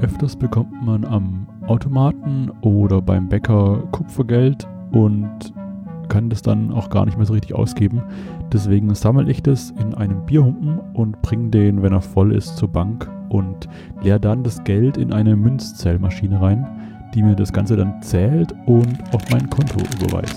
Öfters bekommt man am Automaten oder beim Bäcker Kupfergeld und kann das dann auch gar nicht mehr so richtig ausgeben. Deswegen sammle ich das in einem Bierhumpen und bringe den, wenn er voll ist, zur Bank und leere dann das Geld in eine Münzzählmaschine rein, die mir das Ganze dann zählt und auf mein Konto überweist.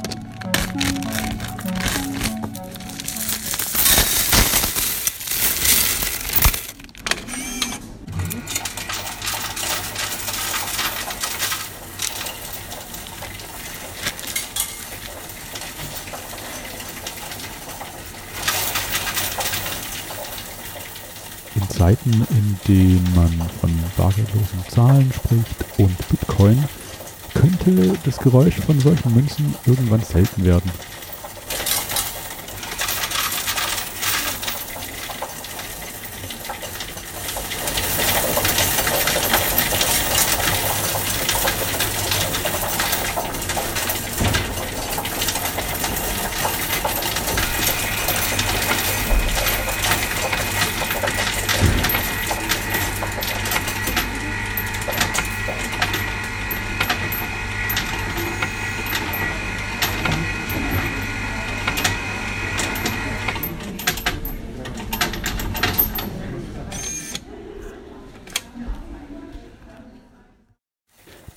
In Zeiten, in denen man von bargeldlosen Zahlen spricht und Bitcoin, könnte das Geräusch von solchen Münzen irgendwann selten werden.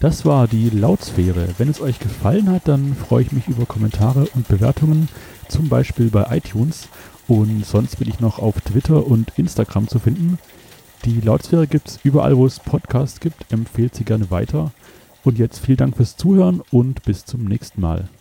Das war die Lautsphäre. Wenn es euch gefallen hat, dann freue ich mich über Kommentare und Bewertungen, zum Beispiel bei iTunes. Und sonst bin ich noch auf Twitter und Instagram zu finden. Die Lautsphäre gibt es überall, wo es Podcasts gibt. Empfehlt sie gerne weiter. Und jetzt vielen Dank fürs Zuhören und bis zum nächsten Mal.